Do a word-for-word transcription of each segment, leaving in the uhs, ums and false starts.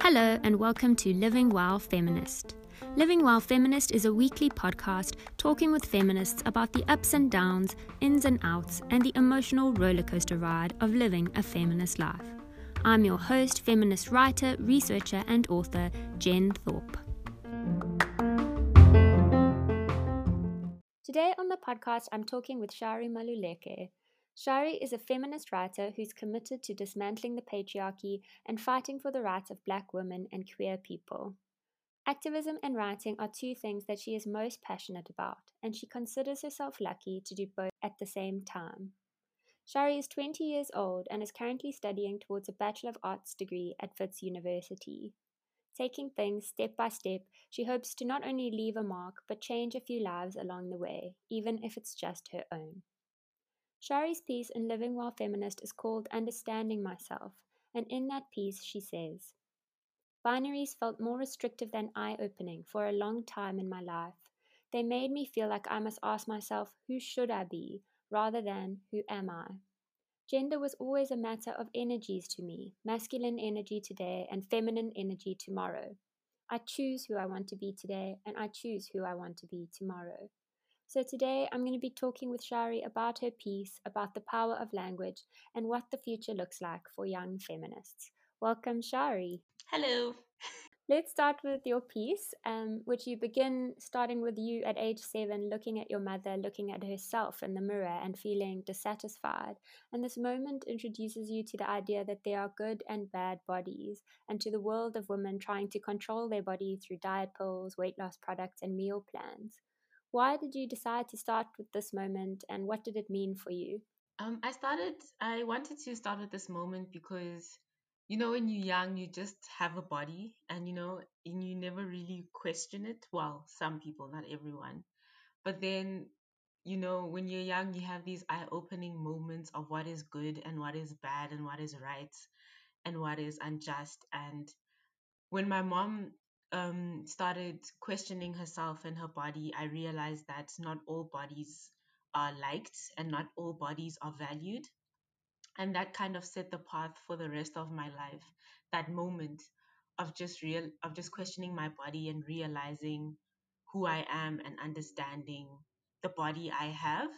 Hello and welcome to Living While Feminist. Living While Feminist is a weekly podcast talking with feminists about the ups and downs, ins and outs, and the emotional rollercoaster ride of living a feminist life. I'm your host, feminist writer, researcher, and author, Jen Thorpe. Today on the podcast, I'm talking with Shari Maluleke. Shari is a feminist writer who's committed to dismantling the patriarchy and fighting for the rights of black women and queer people. Activism and writing are two things that she is most passionate about, and she considers herself lucky to do both at the same time. Shari is twenty years old and is currently studying towards a Bachelor of Arts degree at Fitz University. Taking things step by step, she hopes to not only leave a mark, but change a few lives along the way, even if it's just her own. Shari's piece in Living While Feminist is called Understanding Myself, and in that piece she says, "Binaries felt more restrictive than eye-opening for a long time in my life. They made me feel like I must ask myself, who should I be, rather than who am I? Gender was always a matter of energies to me, masculine energy today and feminine energy tomorrow. I choose who I want to be today, and I choose who I want to be tomorrow." So today I'm going to be talking with Shari about her piece, about the power of language, and what the future looks like for young feminists. Welcome, Shari. Hello. Let's start with your piece, um, which you begin starting with you at age seven, looking at your mother, looking at herself in the mirror and feeling dissatisfied. And this moment introduces you to the idea that there are good and bad bodies, and to the world of women trying to control their body through diet pills, weight loss products, and meal plans. Why did you decide to start with this moment, and what did it mean for you? Um, I started, I wanted to start with this moment because, you know, when you're young, you just have a body and, you know, and you never really question it. Well, some people, not everyone. But then, you know, when you're young, you have these eye-opening moments of what is good and what is bad and what is right and what is unjust. And when my mom Um, started questioning herself and her body, I realized that not all bodies are liked and not all bodies are valued. And that kind of set the path for the rest of my life. That moment of just real, of just questioning my body and realizing who I am and understanding the body I have.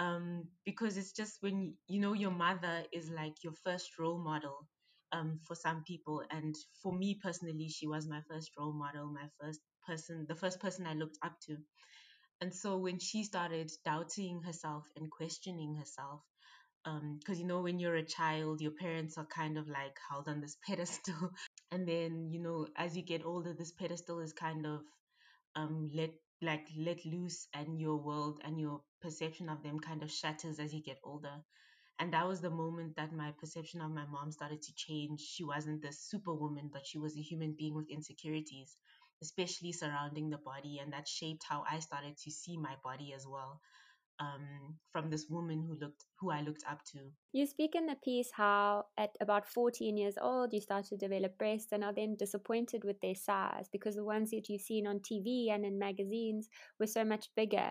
Um, because it's just when, you know, your mother is like your first role model. Um, for some people, and for me personally, she was my first role model, my first person, the first person I looked up to. And so when she started doubting herself and questioning herself, because um, you know, when you're a child, your parents are kind of like held on this pedestal, and then, you know, as you get older, this pedestal is kind of um, let like let loose, and your world and your perception of them kind of shatters as you get older. And that was the moment that my perception of my mom started to change. She wasn't this superwoman, but she was a human being with insecurities, especially surrounding the body. And that shaped how I started to see my body as well, um, from this woman who looked, who I looked up to. You speak in the piece how at about fourteen years old, you start to develop breasts and are then disappointed with their size because the ones that you've seen on T V and in magazines were so much bigger.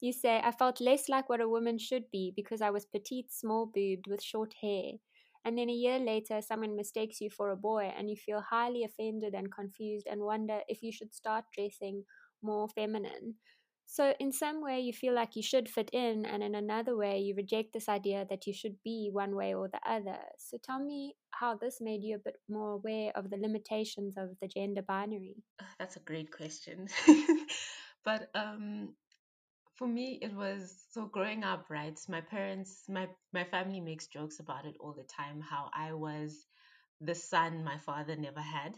You say, "I felt less like what a woman should be because I was petite, small-boobed with short hair." And then a year later, someone mistakes you for a boy and you feel highly offended and confused and wonder if you should start dressing more feminine. So in some way, you feel like you should fit in, and in another way, you reject this idea that you should be one way or the other. So tell me how this made you a bit more aware of the limitations of the gender binary. That's a great question. But um, for me, it was, so growing up, right, my parents, my, my family makes jokes about it all the time, how I was the son my father never had.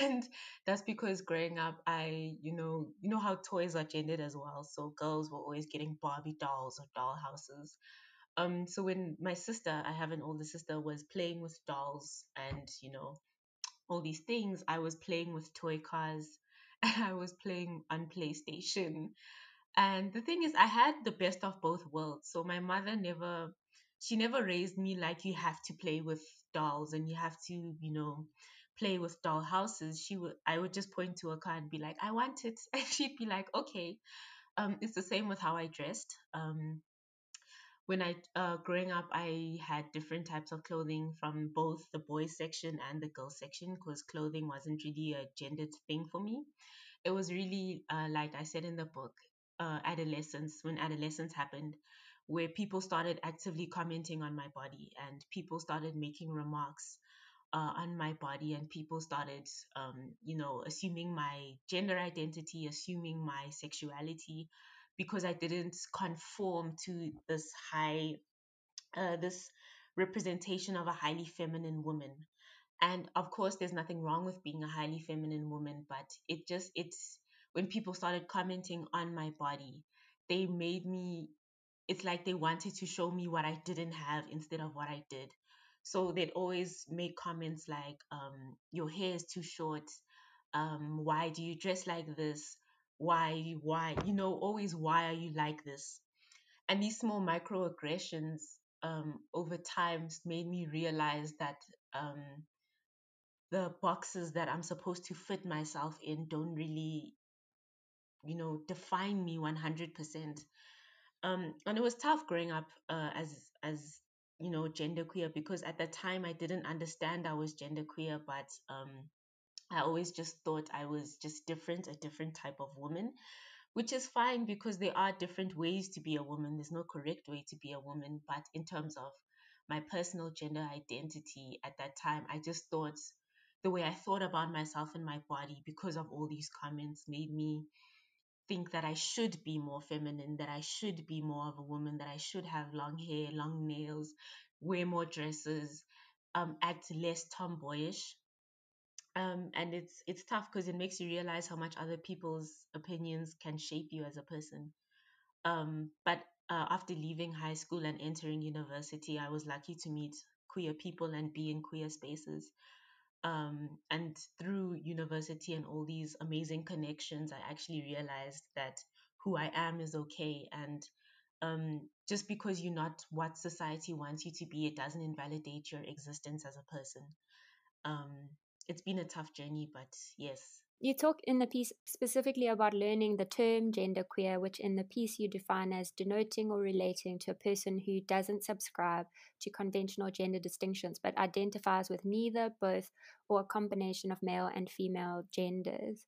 And that's because growing up, I, you know, you know how toys are gendered as well. So girls were always getting Barbie dolls or dollhouses. Um, so when my sister, I have an older sister, was playing with dolls and, you know, all these things, I was playing with toy cars and I was playing on PlayStation. And the thing is, I had the best of both worlds. So my mother never, she never raised me like you have to play with dolls and you have to, you know, play with doll houses. She would, I would just point to a car and be like, "I want it," and she'd be like, "Okay." Um, it's the same with how I dressed. Um, when I uh, growing up, I had different types of clothing from both the boys section and the girls section, because clothing wasn't really a gendered thing for me. It was really, uh, like I said in the book, uh, adolescence, when adolescence happened, where people started actively commenting on my body, and people started making remarks Uh, on my body, and people started, um, you know, assuming my gender identity, assuming my sexuality, because I didn't conform to this high, uh, this representation of a highly feminine woman. And of course, there's nothing wrong with being a highly feminine woman, but it just, it's when people started commenting on my body, they made me, it's like they wanted to show me what I didn't have instead of what I did. So they'd always make comments like, um, your hair is too short. Um, why do you dress like this? Why, why, you know, always, why are you like this? And these small microaggressions um, over time made me realize that um, the boxes that I'm supposed to fit myself in don't really, you know, define me one hundred percent. Um, and it was tough growing up uh, as, as, you know, genderqueer, because at the time I didn't understand I was genderqueer, but um, I always just thought I was just different, a different type of woman, which is fine because there are different ways to be a woman. There's no correct way to be a woman, but in terms of my personal gender identity at that time, I just thought the way I thought about myself and my body because of all these comments made me think that I should be more feminine, that I should be more of a woman, that I should have long hair, long nails, wear more dresses, um, act less tomboyish. Um, and it's it's tough because it makes you realize how much other people's opinions can shape you as a person. Um, but uh, after leaving high school and entering university, I was lucky to meet queer people and be in queer spaces. Um, and through university and all these amazing connections, I actually realized that who I am is okay. And um, just because you're not what society wants you to be, it doesn't invalidate your existence as a person. Um, it's been a tough journey, but yes. You talk in the piece specifically about learning the term genderqueer, which in the piece you define as denoting or relating to a person who doesn't subscribe to conventional gender distinctions, but identifies with neither, both, or a combination of male and female genders.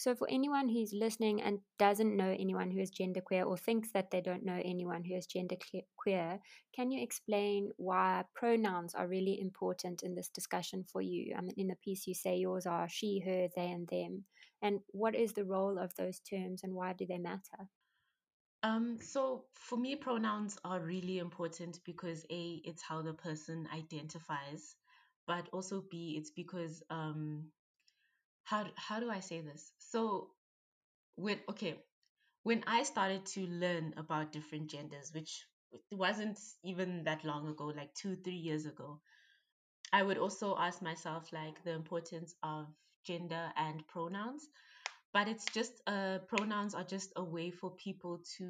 So for anyone who's listening and doesn't know anyone who is genderqueer or thinks that they don't know anyone who is genderqueer, can you explain why pronouns are really important in this discussion for you? I mean, in the piece you say yours are she, her, they, and them. And what is the role of those terms and why do they matter? Um, so for me, pronouns are really important because A, it's how the person identifies, but also B, it's because... Um, How how do I say this? So, when okay, when I started to learn about different genders, which wasn't even that long ago, like two, three years ago, I would also ask myself like the importance of gender and pronouns. But it's just uh, pronouns are just a way for people to,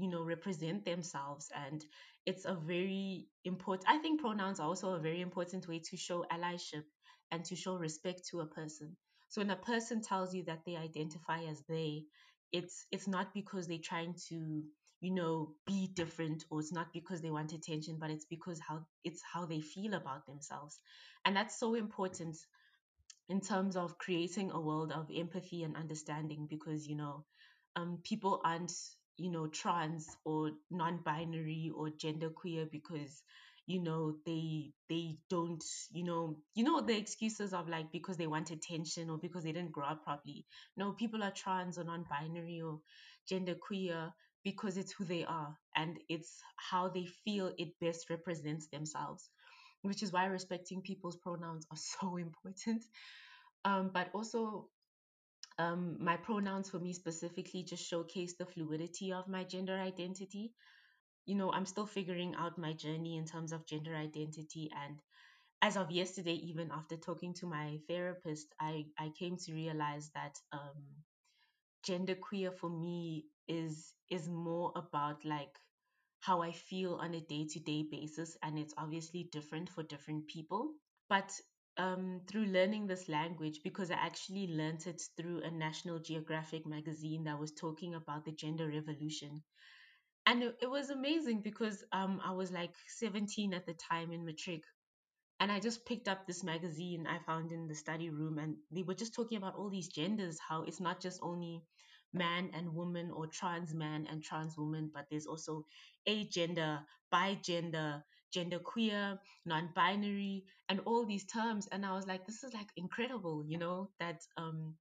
you know, represent themselves. And it's a very important, I think pronouns are also a very important way to show allyship and to show respect to a person. So when a person tells you that they identify as they, it's it's not because they're trying to, you know, be different, or it's not because they want attention, but it's because how it's how they feel about themselves. And that's so important in terms of creating a world of empathy and understanding, because, you know, um, people aren't, you know, trans or non-binary or genderqueer because, you know, they they don't, you know, you know, the excuses of like because they want attention or because they didn't grow up properly. No, people are trans or non-binary or genderqueer because it's who they are and it's how they feel it best represents themselves, which is why respecting people's pronouns are so important. Um, but also um, my pronouns for me specifically just showcase the fluidity of my gender identity. You know, I'm still figuring out my journey in terms of gender identity. And as of yesterday, even after talking to my therapist, I, I came to realize that um, genderqueer for me is is more about like how I feel on a day-to-day basis. And it's obviously different for different people. But um, through learning this language, because I actually learned it through a National Geographic magazine that was talking about the gender revolution. And it, it was amazing because um, I was like seventeen at the time in matric. And I just picked up this magazine I found in the study room, and they were just talking about all these genders, how it's not just only man and woman or trans man and trans woman, but there's also agender, bigender, genderqueer, non-binary, and all these terms. And I was like, this is like incredible, you know, that um,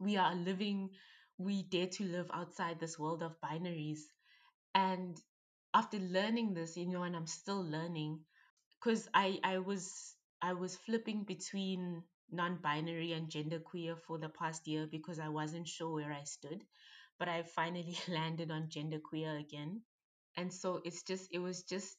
we are living, we dare to live outside this world of binaries. And after learning this, you know, and I'm still learning, because I, I was I was flipping between non-binary and genderqueer for the past year because I wasn't sure where I stood, but I finally landed on genderqueer again. And so it's just it was just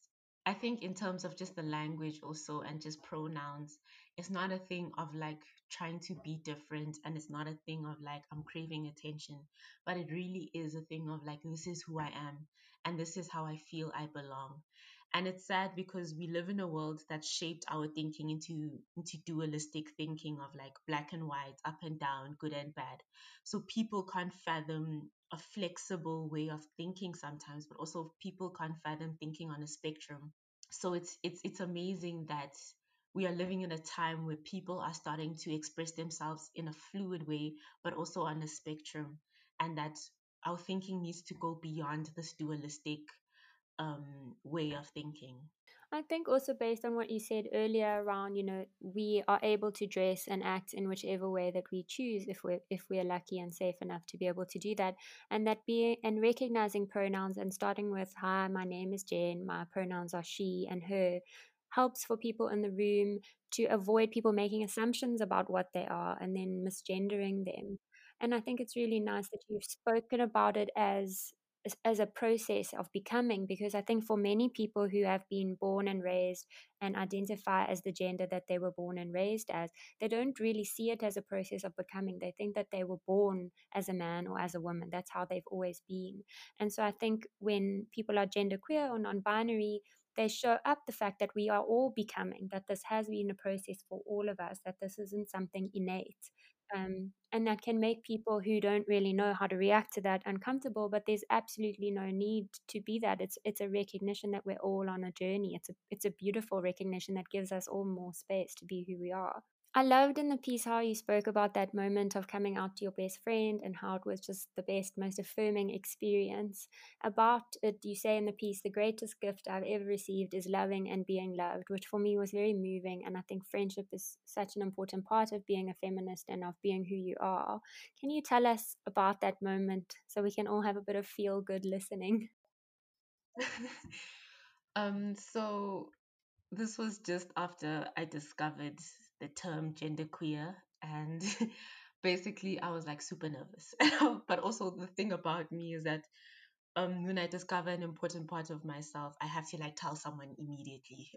I think in terms of just the language also and just pronouns, it's not a thing of like trying to be different, and it's not a thing of like I'm craving attention, but it really is a thing of like, this is who I am and this is how I feel I belong. And it's sad because we live in a world that shaped our thinking into, into dualistic thinking of like black and white, up and down, good and bad. So people can't fathom a flexible way of thinking sometimes, but also people can't fathom thinking on a spectrum. So it's it's it's amazing that we are living in a time where people are starting to express themselves in a fluid way, but also on a spectrum, and that our thinking needs to go beyond this dualistic Um, way of thinking. I think also based on what you said earlier around, you know, we are able to dress and act in whichever way that we choose if we're, if we're lucky and safe enough to be able to do that. And that being and recognizing pronouns and starting with, hi, my name is Jen, my pronouns are she and her, helps for people in the room to avoid people making assumptions about what they are and then misgendering them. And I think it's really nice that you've spoken about it as as a process of becoming, because I think for many people who have been born and raised and identify as the gender that they were born and raised as, they don't really see it as a process of becoming. They think that they were born as a man or as a woman. That's how they've always been. And so I think when people are genderqueer or non-binary, they show up the fact that we are all becoming, that this has been a process for all of us, that this isn't something innate. Um, and that can make people who don't really know how to react to that uncomfortable, but there's absolutely no need to be that. It's it's a recognition that we're all on a journey. It's a, it's a beautiful recognition that gives us all more space to be who we are. I loved in the piece how you spoke about that moment of coming out to your best friend and how it was just the best, most affirming experience. About it, you say in the piece, the greatest gift I've ever received is loving and being loved, which for me was very moving. And I think friendship is such an important part of being a feminist and of being who you are. Can you tell us about that moment so we can all have a bit of feel-good listening? um. So this was just after I discovered the term genderqueer, and basically I was like super nervous. But also the thing about me is that um, when I discover an important part of myself, I have to like tell someone immediately,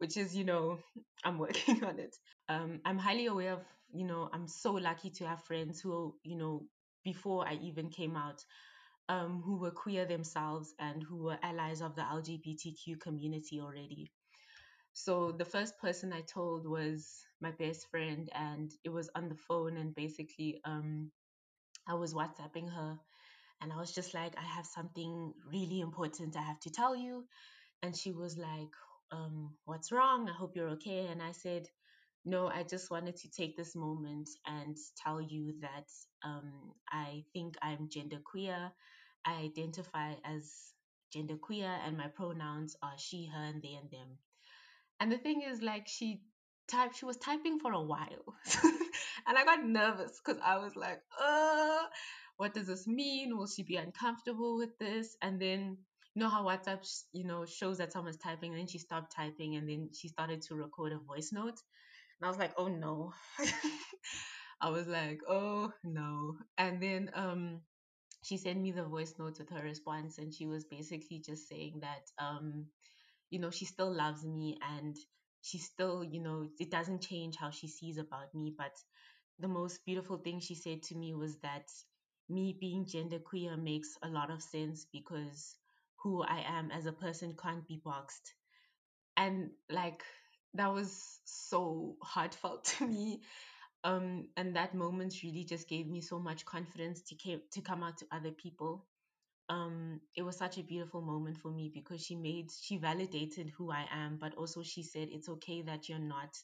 which is, you know, I'm working on it. Um, I'm highly aware of, you know, I'm so lucky to have friends who, you know, before I even came out, um, who were queer themselves and who were allies of the L G B T Q community already. So the first person I told was my best friend, and it was on the phone, and basically um, I was WhatsApping her, and I was just like, I have something really important I have to tell you. And she was like, um, what's wrong? I hope you're okay. And I said, no, I just wanted to take this moment and tell you that um, I think I'm genderqueer. I identify as genderqueer, and my pronouns are she, her, and they, and them. And the thing is, like, she typed, she was typing for a while. And I got nervous because I was like, uh, what does this mean? Will she be uncomfortable with this? And then, you know how WhatsApp, you know, shows that someone's typing, and then she stopped typing, and then she started to record a voice note. And I was like, oh no. I was like, oh no. And then um, she sent me the voice note with her response, and she was basically just saying that, um, you know, she still loves me, and she still, you know, it doesn't change how she sees about me. But the most beautiful thing she said to me was that me being genderqueer makes a lot of sense because who I am as a person can't be boxed. And like, that was so heartfelt to me. Um, and that moment really just gave me so much confidence to, came, to come out to other people. um, it was such a beautiful moment for me because she made, she validated who I am, but also she said, it's okay that you're not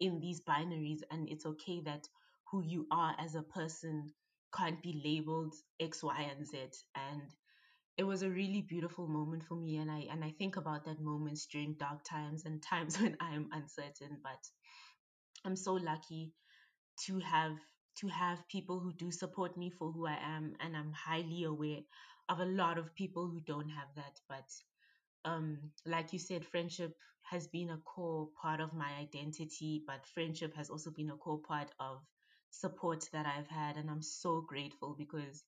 in these binaries, and it's okay that who you are as a person can't be labeled X, Y, and Z. And it was a really beautiful moment for me. And I, and I think about that moment during dark times and times when I'm uncertain, but I'm so lucky to have, to have people who do support me for who I am. And I'm highly aware of a lot of people who don't have that. But um, like you said, friendship has been a core part of my identity, but friendship has also been a core part of support that I've had. And I'm so grateful because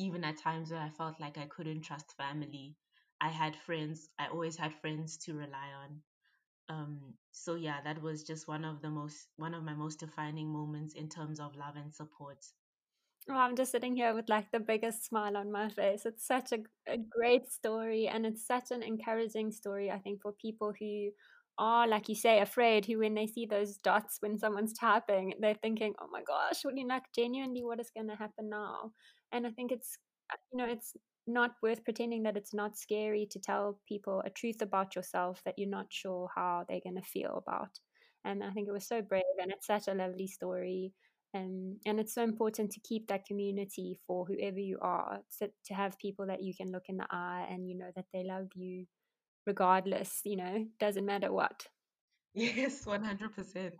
even at times where I felt like I couldn't trust family, I had friends. I always had friends to rely on. Um, so yeah, that was just one of the most, one of my most defining moments in terms of love and support. Oh, I'm just sitting here with like the biggest smile on my face. It's such a, a great story, and it's such an encouraging story, I think, for people who are, like you say, afraid, who when they see those dots when someone's typing, they're thinking, oh my gosh, what do you like genuinely what is going to happen now? And I think it's, you know, it's not worth pretending that it's not scary to tell people a truth about yourself that you're not sure how they're going to feel about. And I think it was so brave, and it's such a lovely story. Um, and it's so important to keep that community for whoever you are, so to have people that you can look in the eye and you know that they love you regardless, you know, doesn't matter what. Yes, one hundred percent.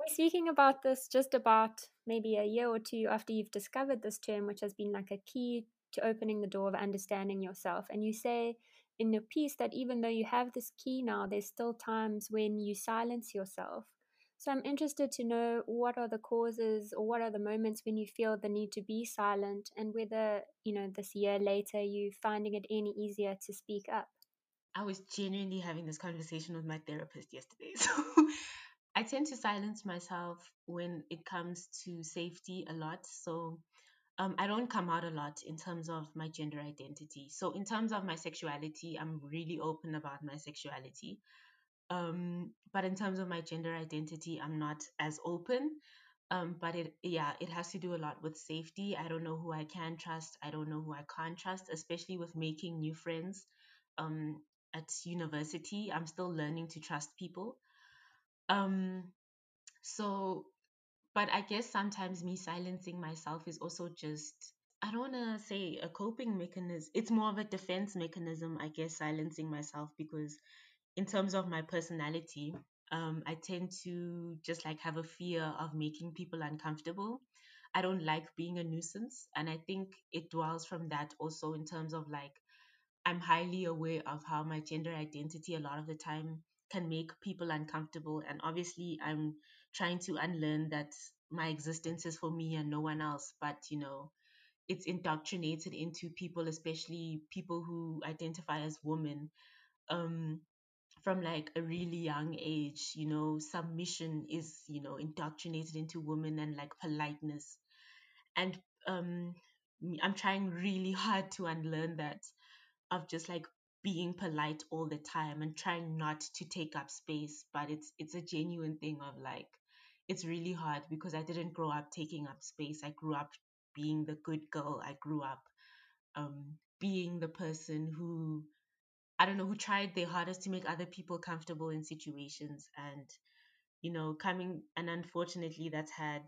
We're speaking about this just about maybe a year or two after you've discovered this term, which has been like a key to opening the door of understanding yourself. And you say in your piece that even though you have this key now, there's still times when you silence yourself. So I'm interested to know, what are the causes or what are the moments when you feel the need to be silent, and whether, you know, this year later, you're finding it any easier to speak up? I was genuinely having this conversation with my therapist yesterday. So I tend to silence myself when it comes to safety a lot. So um, I don't come out a lot in terms of my gender identity. So in terms of my sexuality, I'm really open about my sexuality. Um, but in terms of my gender identity, I'm not as open. Um, but it, yeah, it has to do a lot with safety. I don't know who I can trust. I don't know who I can't trust, especially with making new friends. Um, at university, I'm still learning to trust people. Um, so, but I guess sometimes me silencing myself is also just, I don't want to say a coping mechanism. It's more of a defense mechanism, I guess, silencing myself, because in terms of my personality, um, I tend to just like have a fear of making people uncomfortable. I don't like being a nuisance. And I think it dwells from that also in terms of like, I'm highly aware of how my gender identity a lot of the time can make people uncomfortable. And obviously I'm trying to unlearn that my existence is for me and no one else. But, you know, it's indoctrinated into people, especially people who identify as women, um, from like a really young age. You know, submission is, you know, indoctrinated into women, and like politeness. And um, I'm trying really hard to unlearn that, of just like being polite all the time and trying not to take up space. But it's it's a genuine thing of like, it's really hard because I didn't grow up taking up space. I grew up being the good girl. I grew up um, being the person who, I don't know, who tried their hardest to make other people comfortable in situations. And, you know, coming, and unfortunately that's had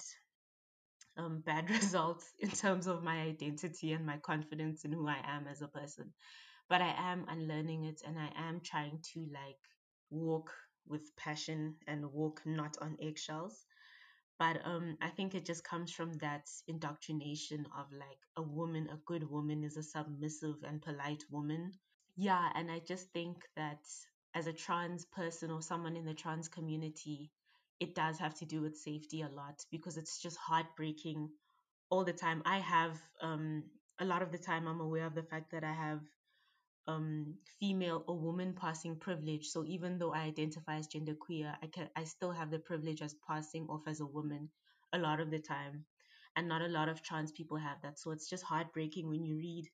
um, bad results in terms of my identity and my confidence in who I am as a person. But I am unlearning it, and I am trying to like walk with passion and walk not on eggshells. But um, I think it just comes from that indoctrination of like a woman, a good woman is a submissive and polite woman. Yeah, and I just think that as a trans person or someone in the trans community, it does have to do with safety a lot, because it's just heartbreaking all the time. I have, um, a lot of the time I'm aware of the fact that I have Um, female or woman passing privilege. So even though I identify as genderqueer, I can I still have the privilege as passing off as a woman a lot of the time, and not a lot of trans people have that. So it's just heartbreaking when you read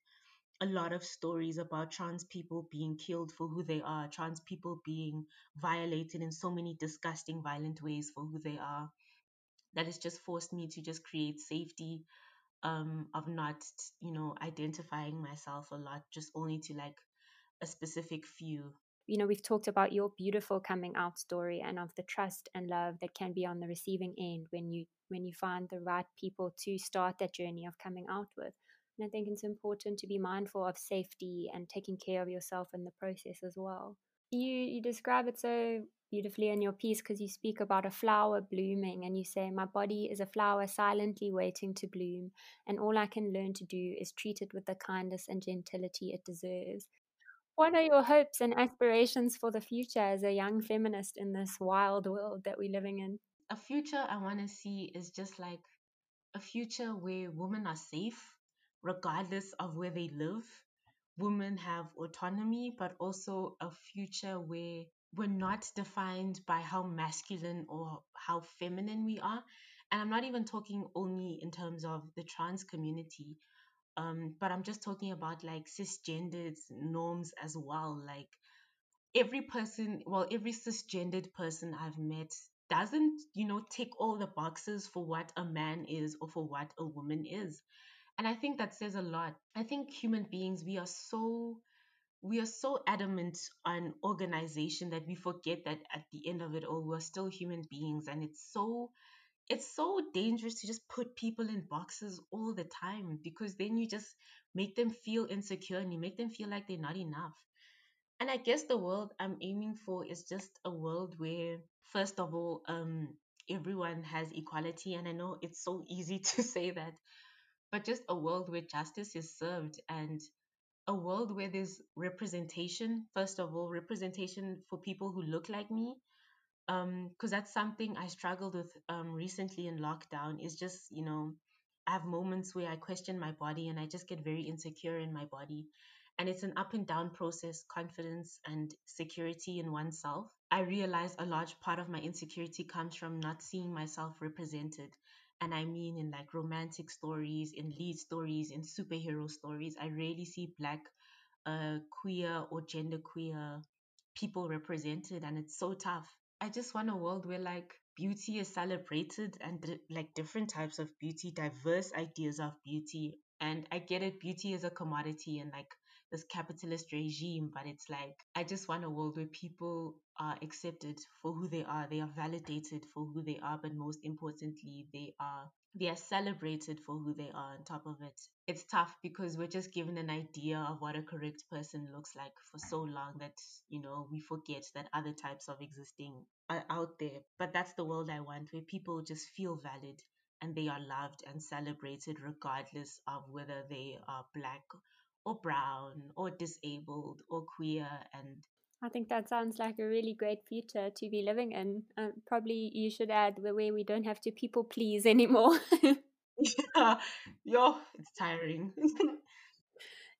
a lot of stories about trans people being killed for who they are, trans people being violated in so many disgusting, violent ways for who they are. That has just forced me to just create safety um, of not, you know, identifying myself a lot, just only to like a specific few. You know, we've talked about your beautiful coming out story and of the trust and love that can be on the receiving end when you when you find the right people to start that journey of coming out with. And I think it's important to be mindful of safety and taking care of yourself in the process as well. You you describe it so beautifully in your piece, because you speak about a flower blooming and you say, my body is a flower silently waiting to bloom, and all I can learn to do is treat it with the kindness and gentility it deserves. What are your hopes and aspirations for the future as a young feminist in this wild world that we're living in? A future I want to see is just like a future where women are safe, regardless of where they live. Women have autonomy, but also a future where we're not defined by how masculine or how feminine we are. And I'm not even talking only in terms of the trans community. Um, but I'm just talking about like cisgendered norms as well. Like every person, well, every cisgendered person I've met doesn't, you know, tick all the boxes for what a man is or for what a woman is. And I think that says a lot. I think human beings, we are so, we are so adamant on organization that we forget that at the end of it all, we're still human beings. And it's so It's so dangerous to just put people in boxes all the time, because then you just make them feel insecure and you make them feel like they're not enough. And I guess the world I'm aiming for is just a world where, first of all, um, everyone has equality. And I know it's so easy to say that, but just a world where justice is served and a world where there's representation, first of all, representation for people who look like me. Um, because that's something I struggled with um, recently in lockdown, is just, you know, I have moments where I question my body and I just get very insecure in my body. And it's an up and down process, confidence and security in oneself. I realized a large part of my insecurity comes from not seeing myself represented. And I mean in like romantic stories, in lead stories, in superhero stories, I rarely see Black, uh, queer or genderqueer people represented. And it's so tough. I just want a world where like beauty is celebrated and like different types of beauty, diverse ideas of beauty. And I get it, beauty is a commodity and like this capitalist regime, but it's like, I just want a world where people are accepted for who they are. They are validated for who they are, but most importantly, they are, they are celebrated for who they are on top of it. It's tough because we're just given an idea of what a correct person looks like for so long that, you know, we forget that other types of existing are out there. But that's the world I want, where people just feel valid and they are loved and celebrated regardless of whether they are Black or brown or disabled or queer. And I think that sounds like a really great future to be living in. Uh, probably you should add the way we don't have to people please anymore. yeah, yeah, it's tiring.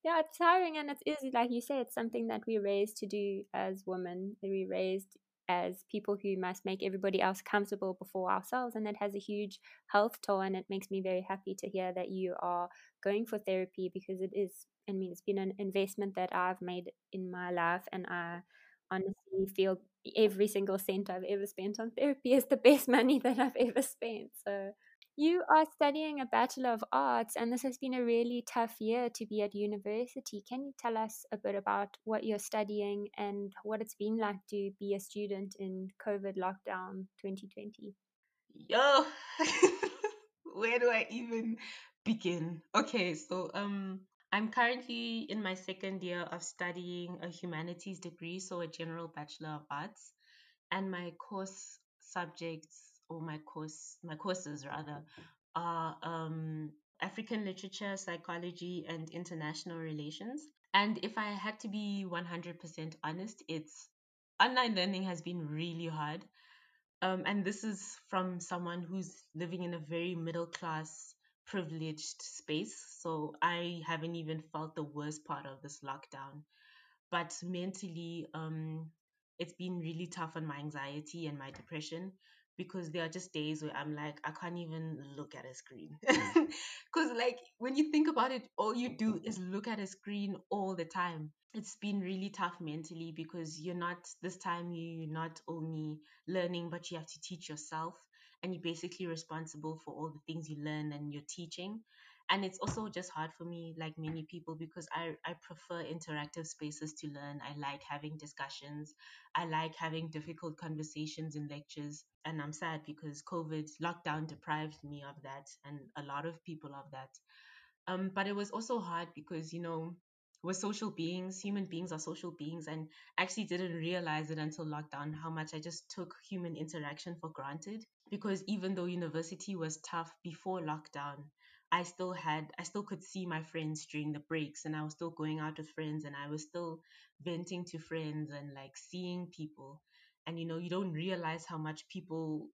yeah, it's tiring, and it is, like you say, it's something that we're raised to do as women. We're raised as people who must make everybody else comfortable before ourselves, and that has a huge health toll. And it makes me very happy to hear that you are going for therapy, because it is, I mean, it's been an investment that I've made in my life, and I honestly feel every single cent I've ever spent on therapy is the best money that I've ever spent. So you are studying a Bachelor of Arts, and this has been a really tough year to be at university. Can you tell us a bit about what you're studying and what it's been like to be a student in COVID lockdown twenty twenty? Yo, where do I even begin? Okay, so um. I'm currently in my second year of studying a humanities degree, so a general Bachelor of Arts, and my course subjects, or my course, my courses rather, are um, African literature, psychology, and international relations. And if I had to be one hundred percent honest, it's online learning has been really hard, um, and this is from someone who's living in a very middle class, privileged space, so I haven't even felt the worst part of this lockdown. But mentally, um, it's been really tough on my anxiety and my depression, because there are just days where I'm like, I can't even look at a screen. Because like, when you think about it, all you do is look at a screen all the time. It's been really tough mentally, because you're not, this time you're not only learning, but you have to teach yourself. And you're basically responsible for all the things you learn and you're teaching. And it's also just hard for me, like many people, because I, I prefer interactive spaces to learn. I like having discussions. I like having difficult conversations in lectures. And I'm sad because COVID lockdown deprived me of that and a lot of people of that. Um, but it was also hard because, you know, we're social beings, human beings are social beings, and I actually didn't realize it until lockdown how much I just took human interaction for granted. Because even though university was tough before lockdown, I still had, I still could see my friends during the breaks, and I was still going out with friends, and I was still venting to friends and like seeing people. And, you know, you don't realize how much people,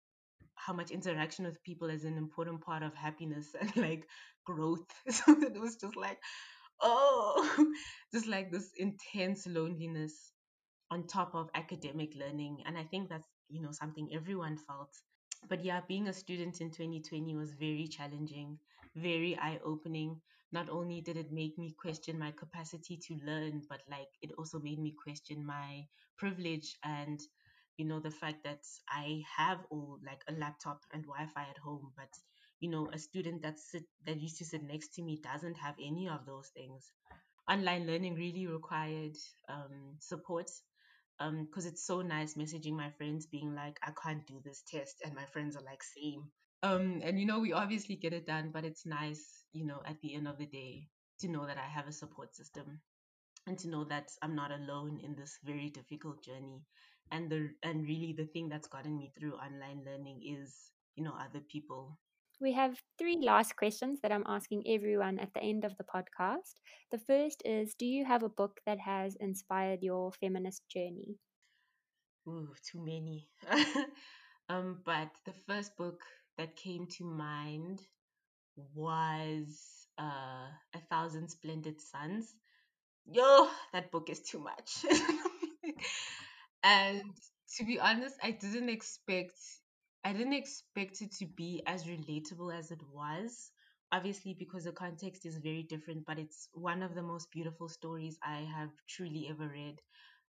how much interaction with people is an important part of happiness and like growth. So it was just like, oh, just like this intense loneliness on top of academic learning. And I think that's, you know, something everyone felt. But yeah, being a student in twenty twenty was very challenging, very eye-opening. Not only did it make me question my capacity to learn, but like it also made me question my privilege and, you know, the fact that I have all like a laptop and Wi-Fi at home, but you know, a student that sit, that used to sit next to me doesn't have any of those things. Online learning really required um, support because um, it's so nice messaging my friends being like, I can't do this test. And my friends are like, same. Um, and, you know, we obviously get it done, but it's nice, you know, at the end of the day to know that I have a support system and to know that I'm not alone in this very difficult journey. And the and really the thing that's gotten me through online learning is, you know, other people. We have three last questions that I'm asking everyone at the end of the podcast. The first is, do you have a book that has inspired your feminist journey? Ooh, too many. um, but the first book that came to mind was uh, A Thousand Splendid Suns. Yo, that book is too much. And to be honest, I didn't expect... I didn't expect it to be as relatable as it was, obviously because the context is very different, but it's one of the most beautiful stories I have truly ever read,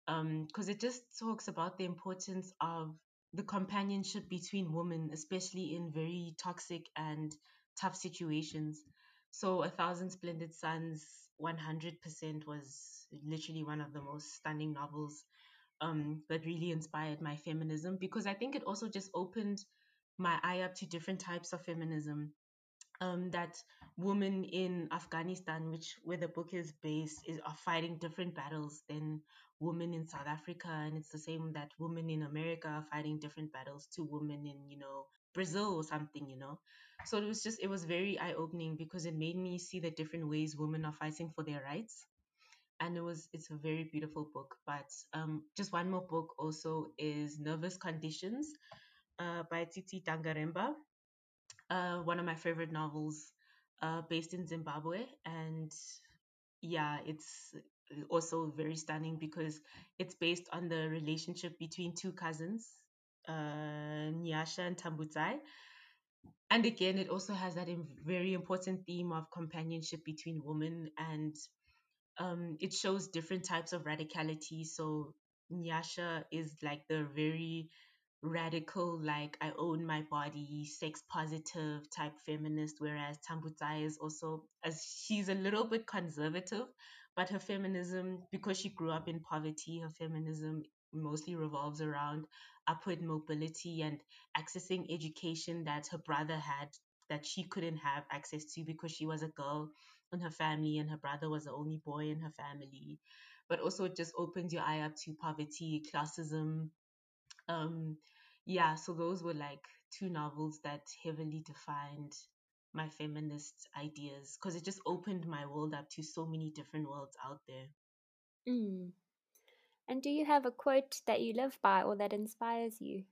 because um, it just talks about the importance of the companionship between women, especially in very toxic and tough situations. So A Thousand Splendid Suns one hundred percent was literally one of the most stunning novels Um, that really inspired my feminism, because I think it also just opened my eye up to different types of feminism. Um, that women in Afghanistan, which where the book is based, is are fighting different battles than women in South Africa, and it's the same that women in America are fighting different battles to women in, you know, Brazil or something, you know. So it was just it was very eye-opening because it made me see the different ways women are fighting for their rights. And it was, it's a very beautiful book. But um, just one more book also is Nervous Conditions uh, by Tsitsi Dangarembga, uh, one of my favorite novels uh, based in Zimbabwe. And yeah, it's also very stunning because it's based on the relationship between two cousins, uh, Nyasha and Tambudzai. And again, it also has that very important theme of companionship between women, and Um, it shows different types of radicality. So Nyasha is like the very radical, like I own my body, sex positive type feminist, whereas Tambudzai is also, as she's a little bit conservative, but her feminism, because she grew up in poverty, her feminism mostly revolves around upward mobility and accessing education that her brother had that she couldn't have access to because she was a girl in her family and her brother was the only boy in her family. But also it just opens your eye up to poverty, classism. Um, yeah, so those were like two novels that heavily defined my feminist ideas because it just opened my world up to so many different worlds out there. Mm. And do you have a quote that you live by or that inspires you?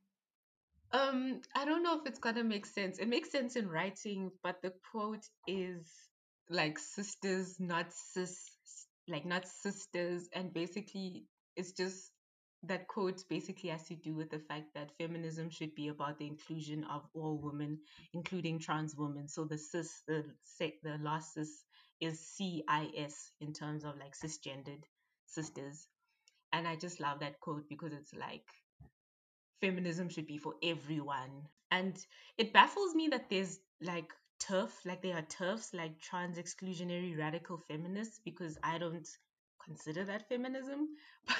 Um, I don't know if it's gonna make sense. It makes sense in writing, but the quote is like sisters, not sis, like not sisters. And basically, it's just that quote basically has to do with the fact that feminism should be about the inclusion of all women, including trans women. So the cis, the, the last cis is C I S in terms of like cisgendered sisters. And I just love that quote because it's like, feminism should be for everyone. And it baffles me that there's like TERF, like they are TERFs, like trans exclusionary radical feminists, because I don't consider that feminism.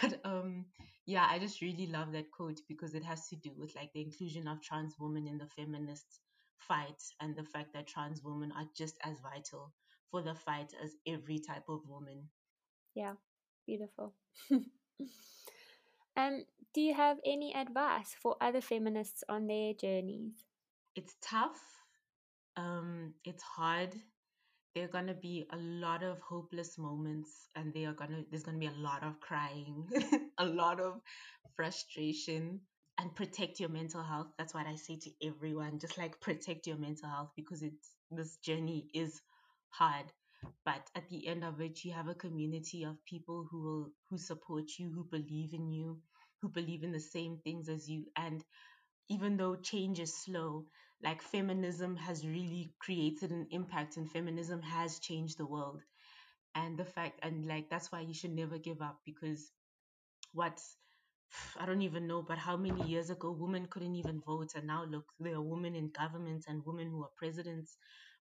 But um, yeah, I just really love that quote because it has to do with like the inclusion of trans women in the feminist fight and the fact that trans women are just as vital for the fight as every type of woman. Yeah, beautiful. Um, do you have any advice for other feminists on their journeys? It's tough. Um, it's hard. There are gonna be a lot of hopeless moments, and they are gonna there's gonna be a lot of crying, a lot of frustration. And protect your mental health. That's what I say to everyone. Just like protect your mental health, because it's this journey is hard. But at the end of it, you have a community of people who will who support you, who believe in you, who believe in the same things as you. And even though change is slow, like feminism has really created an impact, and feminism has changed the world. And the fact and like that's why you should never give up, because what's I don't even know, but how many years ago women couldn't even vote, and now look, there are women in government and women who are presidents.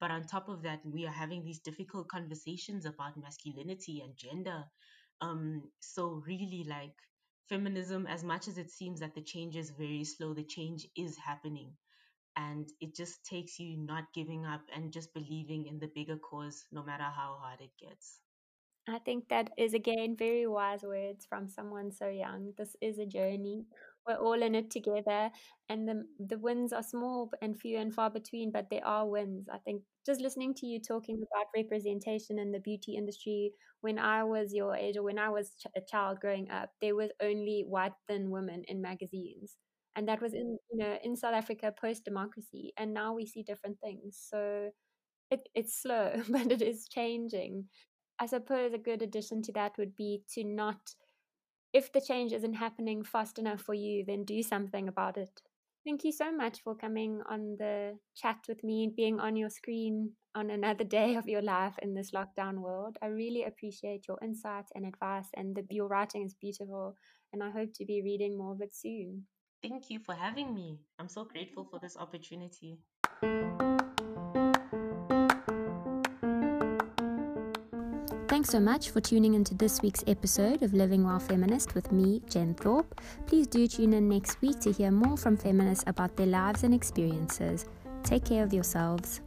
But on top of that, we are having these difficult conversations about masculinity and gender. Um, so really, like, feminism, as much as it seems that the change is very slow, the change is happening. And it just takes you not giving up and just believing in the bigger cause, no matter how hard it gets. I think that is, again, very wise words from someone so young. This is a journey. We're all in it together, and the the wins are small and few and far between, but there are wins. I think just listening to you talking about representation in the beauty industry, when I was your age or when I was ch- a child growing up, there was only white thin women in magazines, and that was in you know in South Africa post democracy, and now we see different things. So it, it's slow, but it is changing. I suppose a good addition to that would be to not. If the change isn't happening fast enough for you, then do something about it. Thank you so much for coming on the chat with me and being on your screen on another day of your life in this lockdown world. I really appreciate your insights and advice, and the, your writing is beautiful, and I hope to be reading more of it soon. Thank you for having me. I'm so grateful for this opportunity. Thanks so much for tuning into this week's episode of Living While Feminist with me, Jen Thorpe. Please do tune in next week to hear more from feminists about their lives and experiences. Take care of yourselves.